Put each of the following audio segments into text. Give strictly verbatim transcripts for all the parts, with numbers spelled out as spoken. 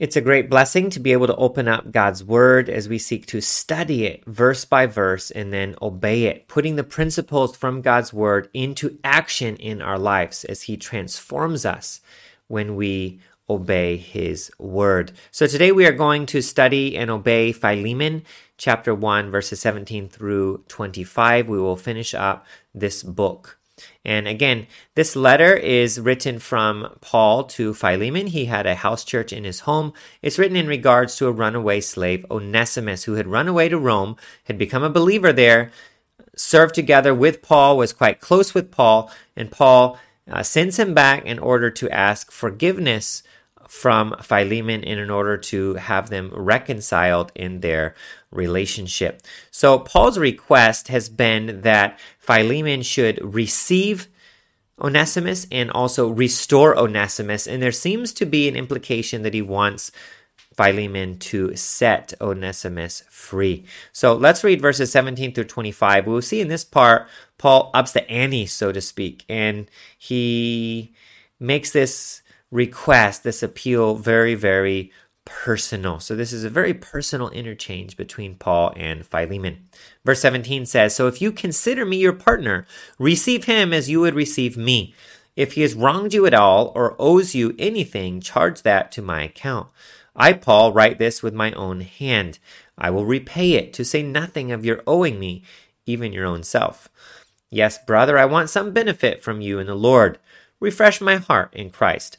It's a great blessing to be able to open up God's Word as we seek to study it verse by verse and then obey it, putting the principles from God's Word into action in our lives as He transforms us when we obey His Word. So today we are going to study and obey Philemon, chapter one, verses seventeen through twenty-five. We will finish up this book. And again, this letter is written from Paul to Philemon. He had a house church in his home. It's written in regards to a runaway slave, Onesimus, who had run away to Rome, had become a believer there, served together with Paul, was quite close with Paul, and Paul uh, sends him back in order to ask forgiveness from Philemon and in order to have them reconciled in their relationship. So Paul's request has been that Philemon should receive Onesimus and also restore Onesimus. And there seems to be an implication that he wants Philemon to set Onesimus free. So let's read verses seventeen through twenty-five. We'll see in this part, Paul ups the ante, so to speak, and he makes this request, this appeal, very, very personal. So this is a very personal interchange between Paul and Philemon. Verse seventeen says, "So if you consider me your partner, receive him as you would receive me. If he has wronged you at all or owes you anything, charge that to my account. I, Paul, write this with my own hand. I will repay it, to say nothing of your owing me, even your own self. Yes, brother, I want some benefit from you in the Lord. Refresh my heart in Christ.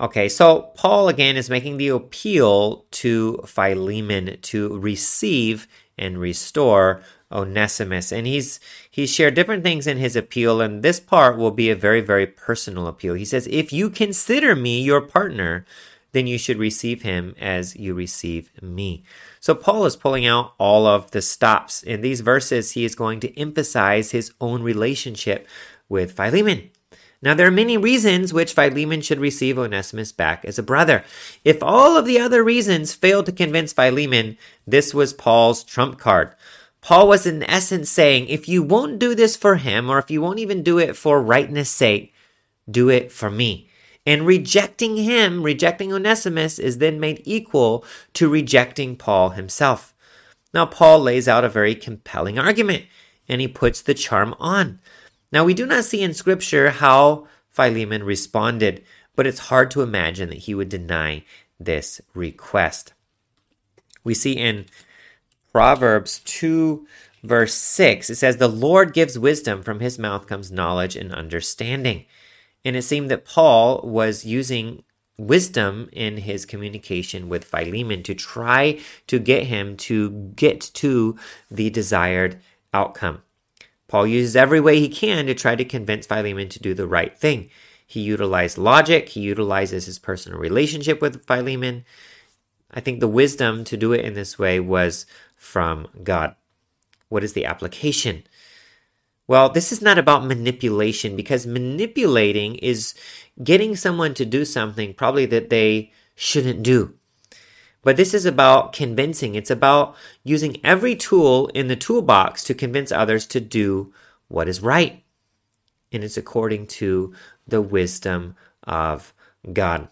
Okay, so Paul again is making the appeal to Philemon to receive and restore Onesimus. And he's he's shared different things in his appeal, and this part will be a very, very personal appeal. He says, "If you consider me your partner, then you should receive him as you receive me." So Paul is pulling out all of the stops. In these verses, he is going to emphasize his own relationship with Philemon. Now, there are many reasons which Philemon should receive Onesimus back as a brother. If all of the other reasons failed to convince Philemon, this was Paul's trump card. Paul was in essence saying, if you won't do this for him, or if you won't even do it for rightness sake, do it for me. And rejecting him, rejecting Onesimus, is then made equal to rejecting Paul himself. Now, Paul lays out a very compelling argument, and he puts the charm on. Now, we do not see in Scripture how Philemon responded, but it's hard to imagine that he would deny this request. We see in Proverbs two, verse six, it says, "The Lord gives wisdom, from his mouth comes knowledge and understanding." And it seemed that Paul was using wisdom in his communication with Philemon to try to get him to get to the desired outcome. Paul uses every way he can to try to convince Philemon to do the right thing. He utilized logic. He utilizes his personal relationship with Philemon. I think the wisdom to do it in this way was from God. What is the application? Well, this is not about manipulation, because manipulating is getting someone to do something probably that they shouldn't do. But this is about convincing. It's about using every tool in the toolbox to convince others to do what is right. And it's according to the wisdom of God.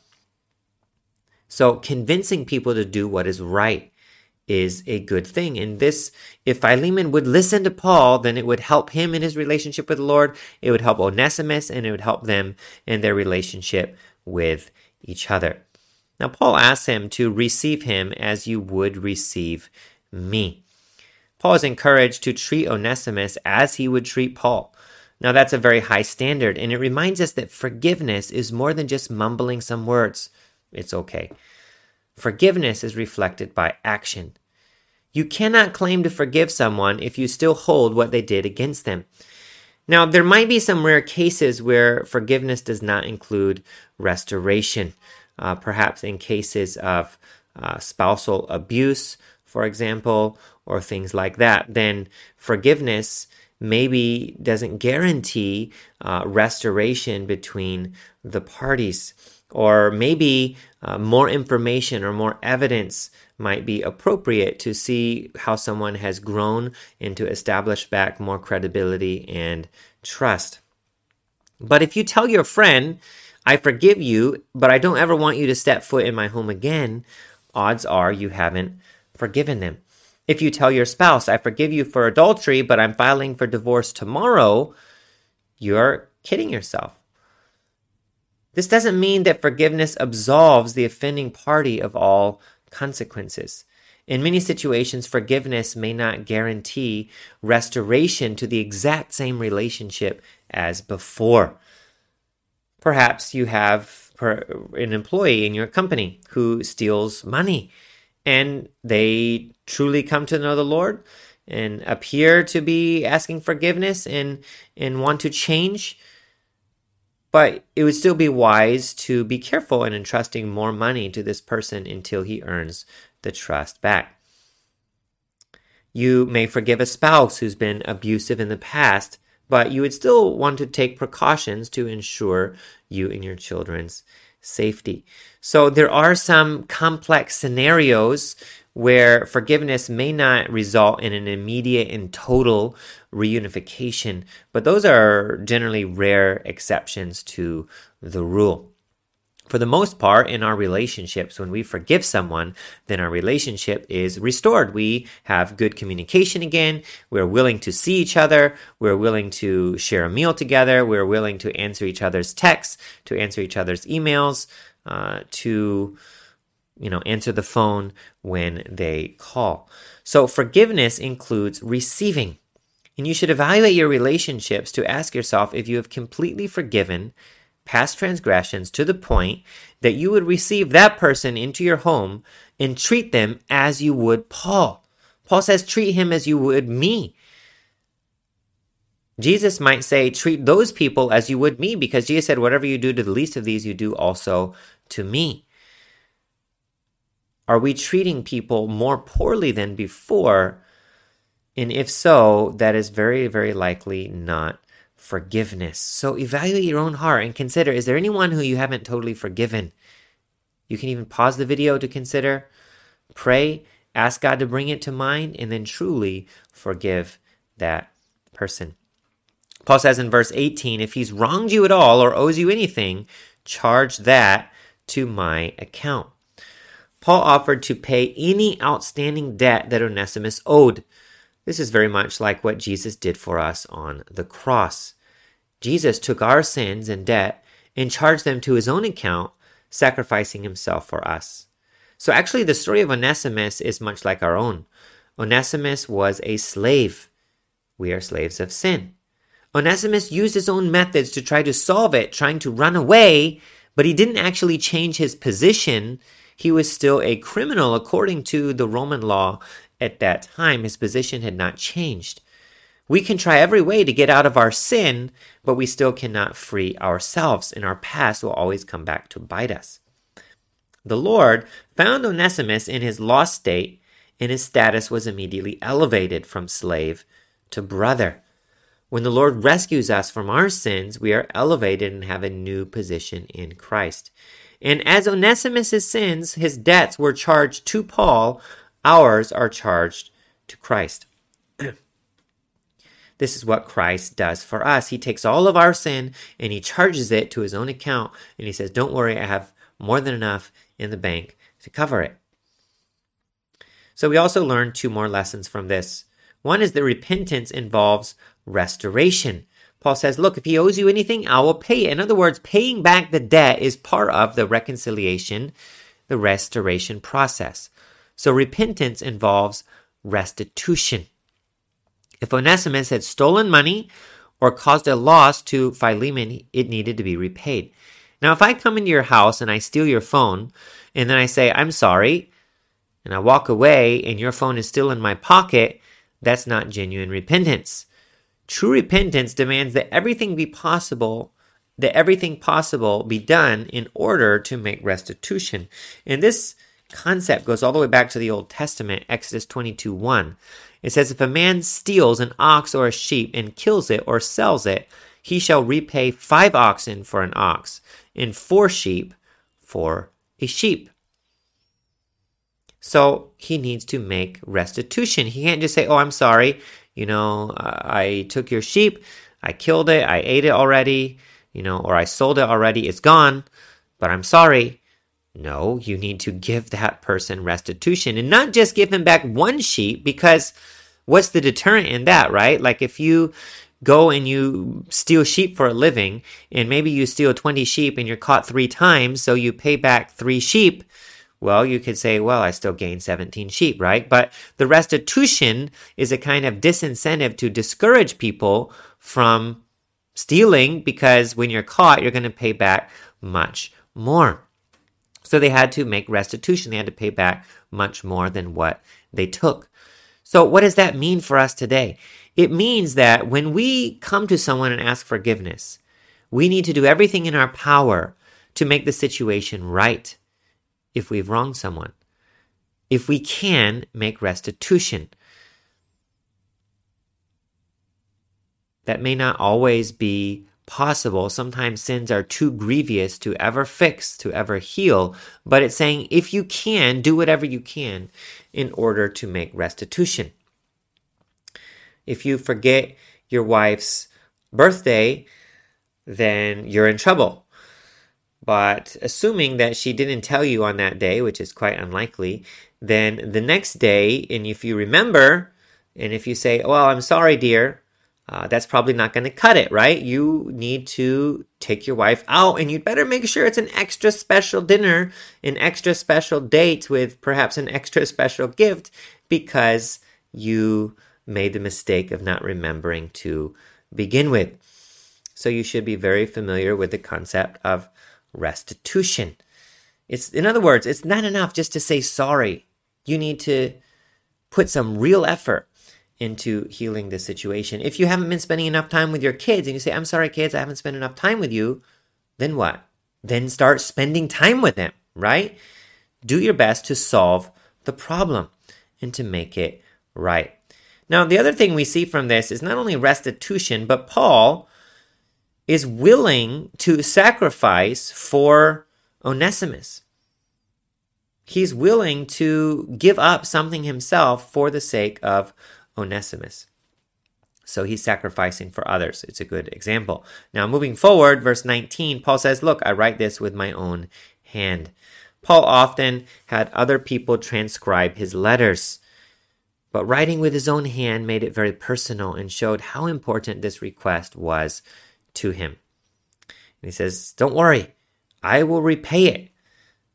So convincing people to do what is right is a good thing. And this, if Philemon would listen to Paul, then it would help him in his relationship with the Lord. It would help Onesimus, and it would help them in their relationship with each other. Now, Paul asks him to receive him as you would receive me. Paul is encouraged to treat Onesimus as he would treat Paul. Now, that's a very high standard, and it reminds us that forgiveness is more than just mumbling some words. It's okay. Forgiveness is reflected by action. You cannot claim to forgive someone if you still hold what they did against them. Now, there might be some rare cases where forgiveness does not include restoration, uh, perhaps in cases of uh, spousal abuse, for example, or things like that. Then forgiveness maybe doesn't guarantee uh, restoration between the parties. Or maybe uh, more information or more evidence might be appropriate to see how someone has grown and to establish back more credibility and trust. But if you tell your friend, I forgive you, but I don't ever want you to step foot in my home again, odds are you haven't forgiven them. If you tell your spouse, I forgive you for adultery, but I'm filing for divorce tomorrow, you're kidding yourself. This doesn't mean that forgiveness absolves the offending party of all consequences. In many situations, forgiveness may not guarantee restoration to the exact same relationship as before. Perhaps you have an employee in your company who steals money, and they truly come to know the Lord and appear to be asking forgiveness and, and want to change. But it would still be wise to be careful in entrusting more money to this person until he earns the trust back. You may forgive a spouse who's been abusive in the past, but you would still want to take precautions to ensure you and your children's safety. So there are some complex scenarios where forgiveness may not result in an immediate and total reunification, but those are generally rare exceptions to the rule. For the most part, in our relationships, when we forgive someone, then our relationship is restored. We have good communication again. We're willing to see each other. We're willing to share a meal together. We're willing to answer each other's texts, to answer each other's emails, uh, to... You know, answer the phone when they call. So forgiveness includes receiving. And you should evaluate your relationships to ask yourself if you have completely forgiven past transgressions to the point that you would receive that person into your home and treat them as you would Paul. Paul says, treat him as you would me. Jesus might say, treat those people as you would me, because Jesus said, whatever you do to the least of these, you do also to me. Are we treating people more poorly than before? And if so, that is very, very likely not forgiveness. So evaluate your own heart and consider, is there anyone who you haven't totally forgiven? You can even pause the video to consider, pray, ask God to bring it to mind, and then truly forgive that person. Paul says in verse eighteen, if he's wronged you at all or owes you anything, charge that to my account. Paul offered to pay any outstanding debt that Onesimus owed. This is very much like what Jesus did for us on the cross. Jesus took our sins and debt and charged them to his own account, sacrificing himself for us. So actually, the story of Onesimus is much like our own. Onesimus was a slave. We are slaves of sin. Onesimus used his own methods to try to solve it, trying to run away, but he didn't actually change his position. He was still a criminal according to the Roman law at that time. His position had not changed. We can try every way to get out of our sin, but we still cannot free ourselves, and our past will always come back to bite us. The Lord found Onesimus in his lost state, and his status was immediately elevated from slave to brother. When the Lord rescues us from our sins, we are elevated and have a new position in Christ. And as Onesimus' sins, his debts were charged to Paul, ours are charged to Christ. This is what Christ does for us. He takes all of our sin and he charges it to his own account. And he says, don't worry, I have more than enough in the bank to cover it. So we also learned two more lessons from this. One is that repentance involves restoration. Paul says, look, if he owes you anything, I will pay it. In other words, paying back the debt is part of the reconciliation, the restoration process. So repentance involves restitution. If Onesimus had stolen money or caused a loss to Philemon, it needed to be repaid. Now, if I come into your house and I steal your phone, and then I say, I'm sorry, and I walk away and your phone is still in my pocket, that's not genuine repentance. True repentance demands that everything be possible, that everything possible be done in order to make restitution. And this concept goes all the way back to the Old Testament, Exodus twenty-two one. It says, if a man steals an ox or a sheep and kills it or sells it, he shall repay five oxen for an ox and four sheep for a sheep. So he needs to make restitution. He can't just say, oh, I'm sorry. You know, I took your sheep. I killed it. I ate it already. You know, or I sold it already. It's gone, but I'm sorry. No, you need to give that person restitution and not just give him back one sheep, because what's the deterrent in that, right? Like if you go and you steal sheep for a living and maybe you steal twenty sheep and you're caught three times, so you pay back three sheep. Well, you could say, well, I still gained seventeen sheep, right? But the restitution is a kind of disincentive to discourage people from stealing, because when you're caught, you're going to pay back much more. So they had to make restitution. They had to pay back much more than what they took. So what does that mean for us today? It means that when we come to someone and ask forgiveness, we need to do everything in our power to make the situation right if we've wronged someone. If we can, make restitution. That may not always be possible. Sometimes sins are too grievous to ever fix, to ever heal. But it's saying if you can, do whatever you can in order to make restitution. If you forget your wife's birthday, then you're in trouble. But assuming that she didn't tell you on that day, which is quite unlikely, then the next day, and if you remember, and if you say, well, I'm sorry, dear, uh, that's probably not going to cut it, right? You need to take your wife out, and you'd better make sure it's an extra special dinner, an extra special date with perhaps an extra special gift, because you made the mistake of not remembering to begin with. So you should be very familiar with the concept of restitution. It's, in other words, it's not enough just to say sorry. You need to put some real effort into healing the situation. If you haven't been spending enough time with your kids and you say, I'm sorry, kids, I haven't spent enough time with you, then what? Then start spending time with them, right? Do your best to solve the problem and to make it right. Now, the other thing we see from this is not only restitution, but Paul is willing to sacrifice for Onesimus. He's willing to give up something himself for the sake of Onesimus. So he's sacrificing for others. It's a good example. Now, moving forward, verse nineteen, Paul says, look, I write this with my own hand. Paul often had other people transcribe his letters, but writing with his own hand made it very personal and showed how important this request was to him. And he says, don't worry, I will repay it.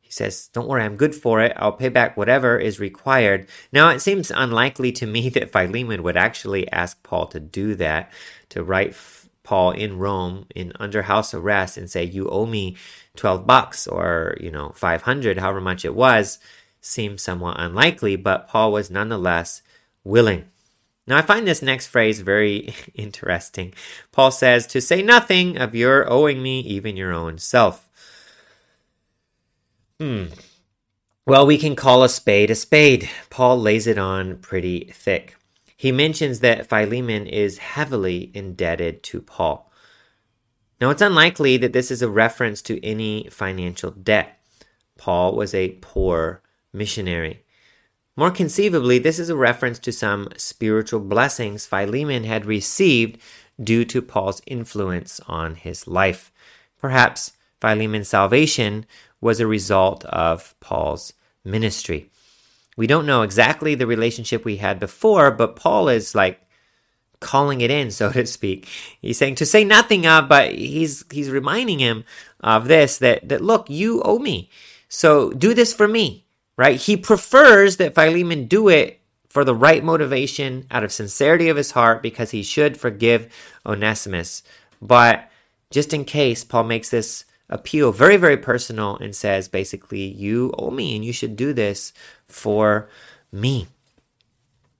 He says, don't worry, I'm good for it. I'll pay back whatever is required. Now, it seems unlikely to me that Philemon would actually ask Paul to do that, to write Paul in Rome in under house arrest and say, you owe me twelve bucks or, you know, five hundred, however much it was, seems somewhat unlikely, but Paul was nonetheless willing. Now, I find this next phrase very interesting. Paul says, to say nothing of your owing me even your own self. Hmm. Well, we can call a spade a spade. Paul lays it on pretty thick. He mentions that Philemon is heavily indebted to Paul. Now, it's unlikely that this is a reference to any financial debt. Paul was a poor missionary. More conceivably, this is a reference to some spiritual blessings Philemon had received due to Paul's influence on his life. Perhaps Philemon's salvation was a result of Paul's ministry. We don't know exactly the relationship we had before, but Paul is like calling it in, so to speak. He's saying to say nothing of, but he's he's reminding him of this, that, that look, you owe me, so do this for me. Right? He prefers that Philemon do it for the right motivation, out of sincerity of his heart, because he should forgive Onesimus. But just in case, Paul makes this appeal very, very personal and says, basically, you owe me and you should do this for me.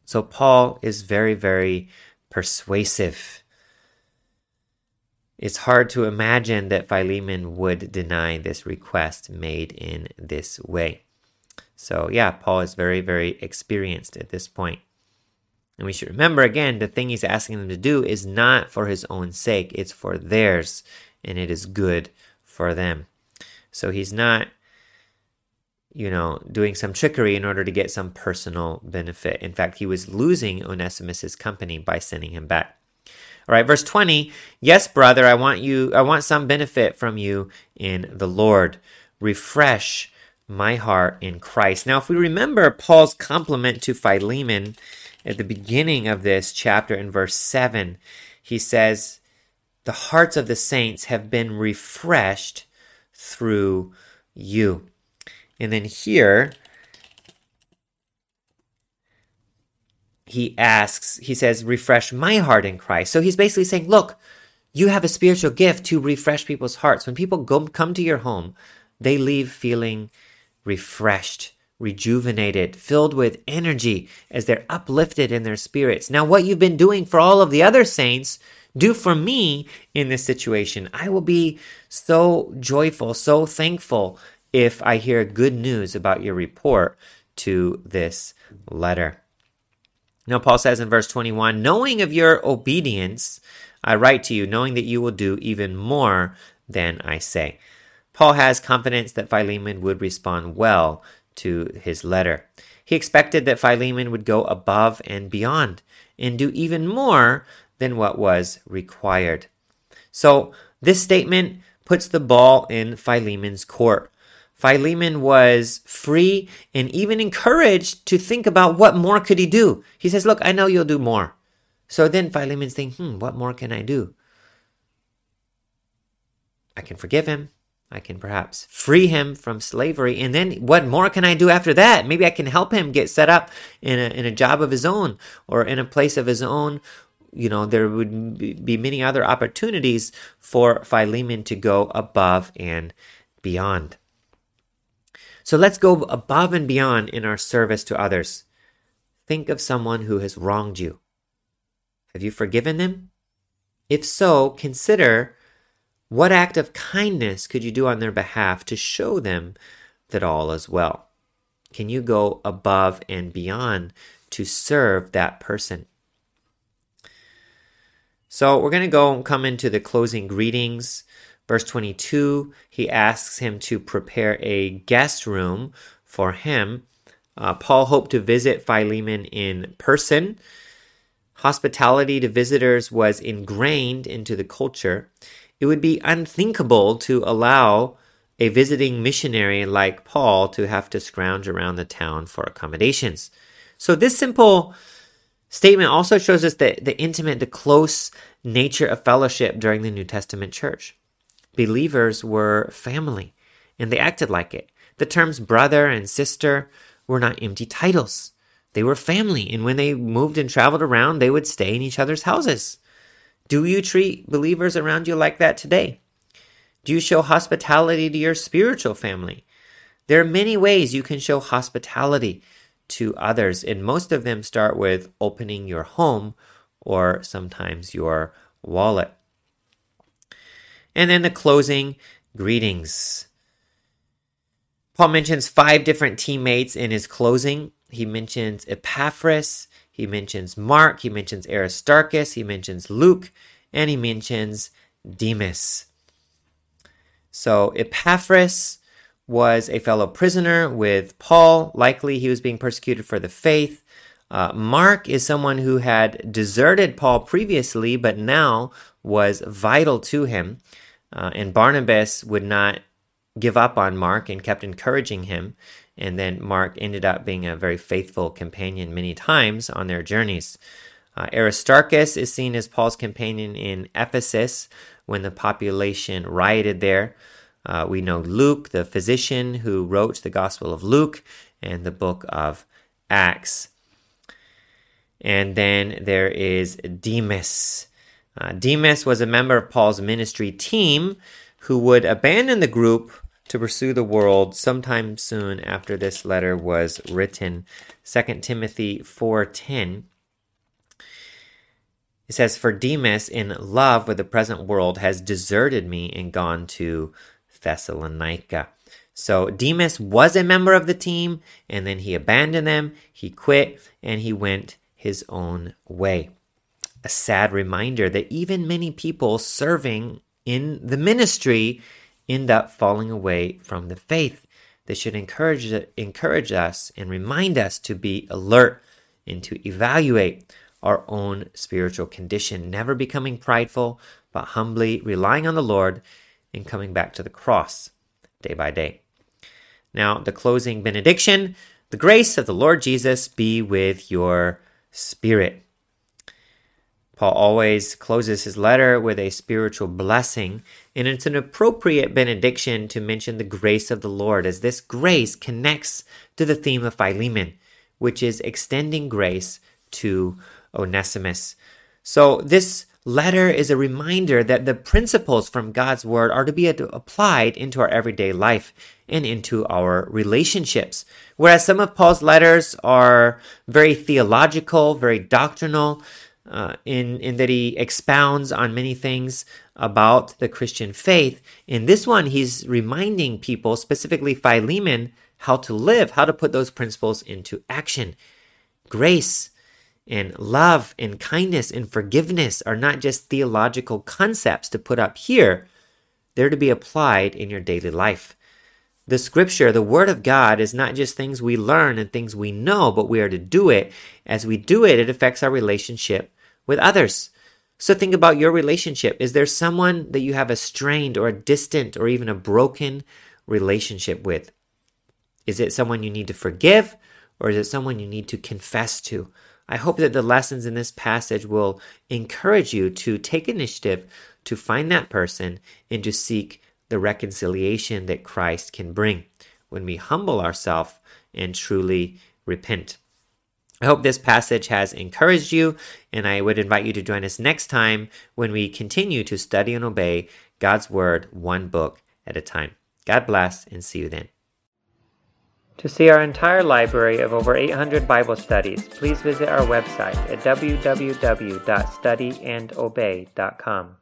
So Paul is very, very persuasive. It's hard to imagine that Philemon would deny this request made in this way. So yeah, Paul is very, very experienced at this point. And we should remember again, the thing he's asking them to do is not for his own sake, it's for theirs, and it is good for them. So he's not, you know, doing some trickery in order to get some personal benefit. In fact, he was losing Onesimus's company by sending him back. All right, verse twenty, yes, brother, I want you, I want some benefit from you in the Lord. Refresh my heart in Christ. Now, if we remember Paul's compliment to Philemon at the beginning of this chapter in verse seven, he says, the hearts of the saints have been refreshed through you. And then here, he asks, he says, refresh my heart in Christ. So he's basically saying, look, you have a spiritual gift to refresh people's hearts. When people go, come to your home, they leave feeling refreshed, rejuvenated, filled with energy as they're uplifted in their spirits. Now, what you've been doing for all of the other saints, do for me in this situation. I will be so joyful, so thankful if I hear good news about your report to this letter. Now, Paul says in verse twenty-one, knowing of your obedience, I write to you, knowing that you will do even more than I say. Paul has confidence that Philemon would respond well to his letter. He expected that Philemon would go above and beyond and do even more than what was required. So this statement puts the ball in Philemon's court. Philemon was free and even encouraged to think about what more could he do. He says, look, I know you'll do more. So then Philemon's thinking, hmm, what more can I do? I can forgive him. I can perhaps free him from slavery. And then what more can I do after that? Maybe I can help him get set up in a, in a job of his own or in a place of his own. You know, there would be many other opportunities for Philemon to go above and beyond. So let's go above and beyond in our service to others. Think of someone who has wronged you. Have you forgiven them? If so, consider what act of kindness could you do on their behalf to show them that all is well. Can you go above and beyond to serve that person? So we're going to go and come into the closing greetings. Verse twenty-two, he asks him to prepare a guest room for him. Uh, Paul hoped to visit Philemon in person. Hospitality to visitors was ingrained into the culture. It would be unthinkable to allow a visiting missionary like Paul to have to scrounge around the town for accommodations. So this simple statement also shows us the, the intimate, the close nature of fellowship during the New Testament church. Believers were family, and they acted like it. The terms brother and sister were not empty titles. They were family, and when they moved and traveled around, they would stay in each other's houses. Do you treat believers around you like that today? Do you show hospitality to your spiritual family? There are many ways you can show hospitality to others, and most of them start with opening your home or sometimes your wallet. And then the closing greetings. Paul mentions five different teammates in his closing. He mentions Epaphras, he mentions Mark, he mentions Aristarchus, he mentions Luke, and he mentions Demas. So Epaphras was a fellow prisoner with Paul. Likely he was being persecuted for the faith. Uh, Mark is someone who had deserted Paul previously, but now was vital to him. Uh, and Barnabas would not give up on Mark and kept encouraging him. And then Mark ended up being a very faithful companion many times on their journeys. Uh, Aristarchus is seen as Paul's companion in Ephesus when the population rioted there. Uh, we know Luke, the physician who wrote the Gospel of Luke and the book of Acts. And then there is Demas. Uh, Demas was a member of Paul's ministry team who would abandon the group to pursue the world sometime soon after this letter was written. Second Timothy four ten. It says, "For Demas, in love with the present world, has deserted me and gone to Thessalonica." So Demas was a member of the team, and then he abandoned them, he quit, and he went his own way. A sad reminder that even many people serving in the ministry end up falling away from the faith. This should encourage, encourage us and remind us to be alert and to evaluate our own spiritual condition, never becoming prideful, but humbly relying on the Lord and coming back to the cross day by day. Now, the closing benediction: the grace of the Lord Jesus be with your spirit. Paul always closes his letter with a spiritual blessing, and it's an appropriate benediction to mention the grace of the Lord, as this grace connects to the theme of Philemon, which is extending grace to Onesimus. So this letter is a reminder that the principles from God's word are to be applied into our everyday life and into our relationships. Whereas some of Paul's letters are very theological, very doctrinal, Uh, in, in that he expounds on many things about the Christian faith. In this one, he's reminding people, specifically Philemon, how to live, how to put those principles into action. Grace and love and kindness and forgiveness are not just theological concepts to put up here. They're to be applied in your daily life. The scripture, the word of God, is not just things we learn and things we know, but we are to do it. As we do it, it affects our relationship with others. So think about your relationship. Is there someone that you have a strained or a distant or even a broken relationship with? Is it someone you need to forgive, or is it someone you need to confess to? I hope that the lessons in this passage will encourage you to take initiative to find that person and to seek the reconciliation that Christ can bring when we humble ourselves and truly repent. I hope this passage has encouraged you, and I would invite you to join us next time when we continue to study and obey God's Word one book at a time. God bless, and see you then. To see our entire library of over eight hundred Bible studies, please visit our website at w w w dot study and obey dot com.